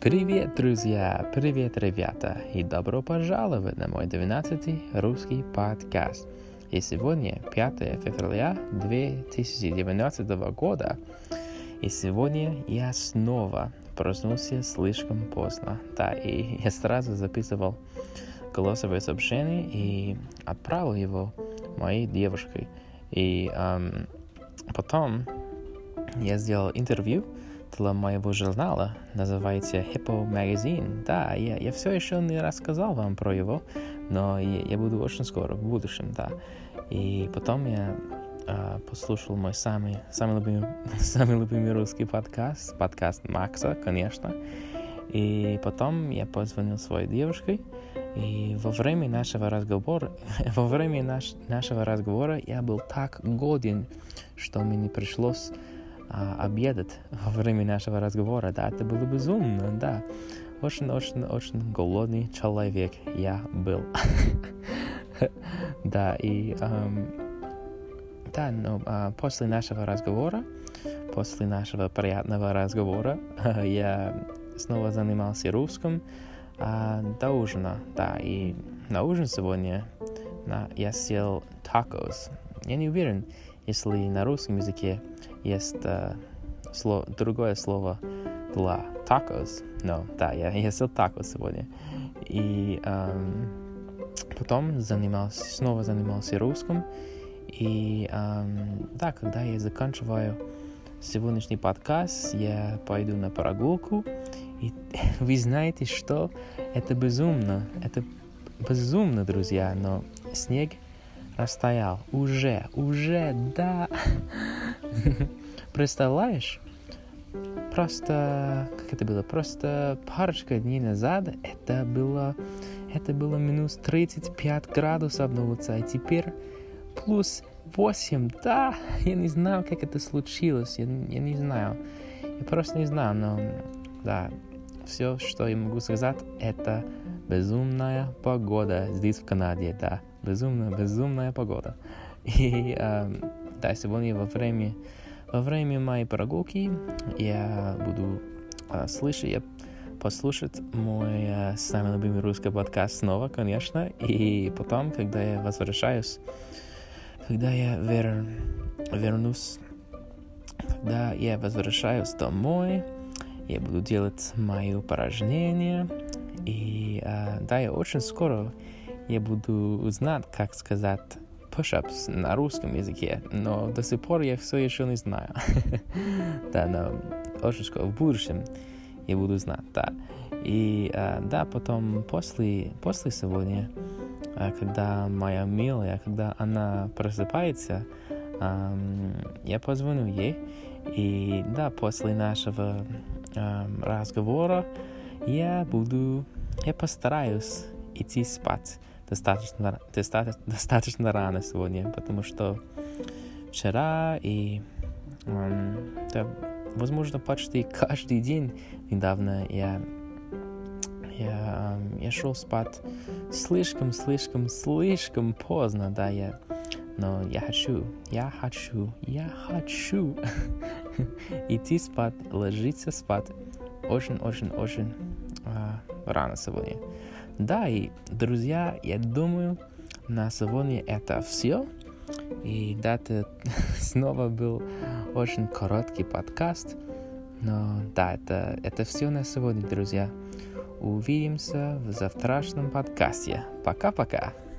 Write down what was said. Привет, друзья! Привет, ребята! И добро пожаловать на мой 12-й русский подкаст. И сегодня 5 февраля 2019 года. И сегодня я снова проснулся слишком поздно. Да, и я сразу записывал голосовое сообщение и отправил его моей девушке. И потом я сделал интервью для моего журнала, называется Hippo Magazine. Да, я все еще не рассказал вам про его, но я буду очень скоро, в будущем, да. И потом я послушал мой самый любимый русский подкаст Макса, конечно. И потом я позвонил своей девушке, и во время нашего разговора я был так голоден, что мне пришлось обедать во время нашего разговора. Да, это было безумно, да. Очень-очень-очень голодный человек я был. Да, и... Да, но после нашего приятного разговора, я снова занимался русским до ужина, да. И на ужин сегодня я съел tacos. Я не уверен, если на русском языке есть другое слово для tacos, но да, я съел tacos сегодня. И потом снова занимался русским. И да, когда я заканчиваю сегодняшний подкаст, я пойду на прогулку. И вы знаете, что это безумно, друзья, но снег растаял уже, да. Представляешь, просто парочка дней назад это было минус 35 градусов на улице, а теперь плюс 8, да. Я не знаю, как это случилось, я не знаю, я просто не знаю, но да, все, что я могу сказать, это безумная погода здесь, в Канаде, да, безумная погода. И да, сегодня во время моей прогулки я буду послушать мой самый любимый русский подкаст снова, конечно. И потом, когда я возвращаюсь домой, я буду делать мои упражнения. И да, я очень скоро я буду узнать, как сказать push-ups на русском языке, но до сих пор я все еще не знаю. Да, но очень скоро, в будущем, я буду знать, да. И да, потом после сегодня, когда моя милая, когда она просыпается, я позвоню ей. И да, после нашего разговора я постараюсь идти спать достаточно рано сегодня, потому что вчера и да, возможно, почти каждый день недавно я шел спать слишком поздно, да, но я хочу идти спать, ложиться спать очень-очень-очень рано сегодня. Да, и, друзья, я думаю, на сегодня это все. И да, это снова был очень короткий подкаст. Но да, это все на сегодня, друзья. Увидимся в завтрашнем подкасте. Пока-пока!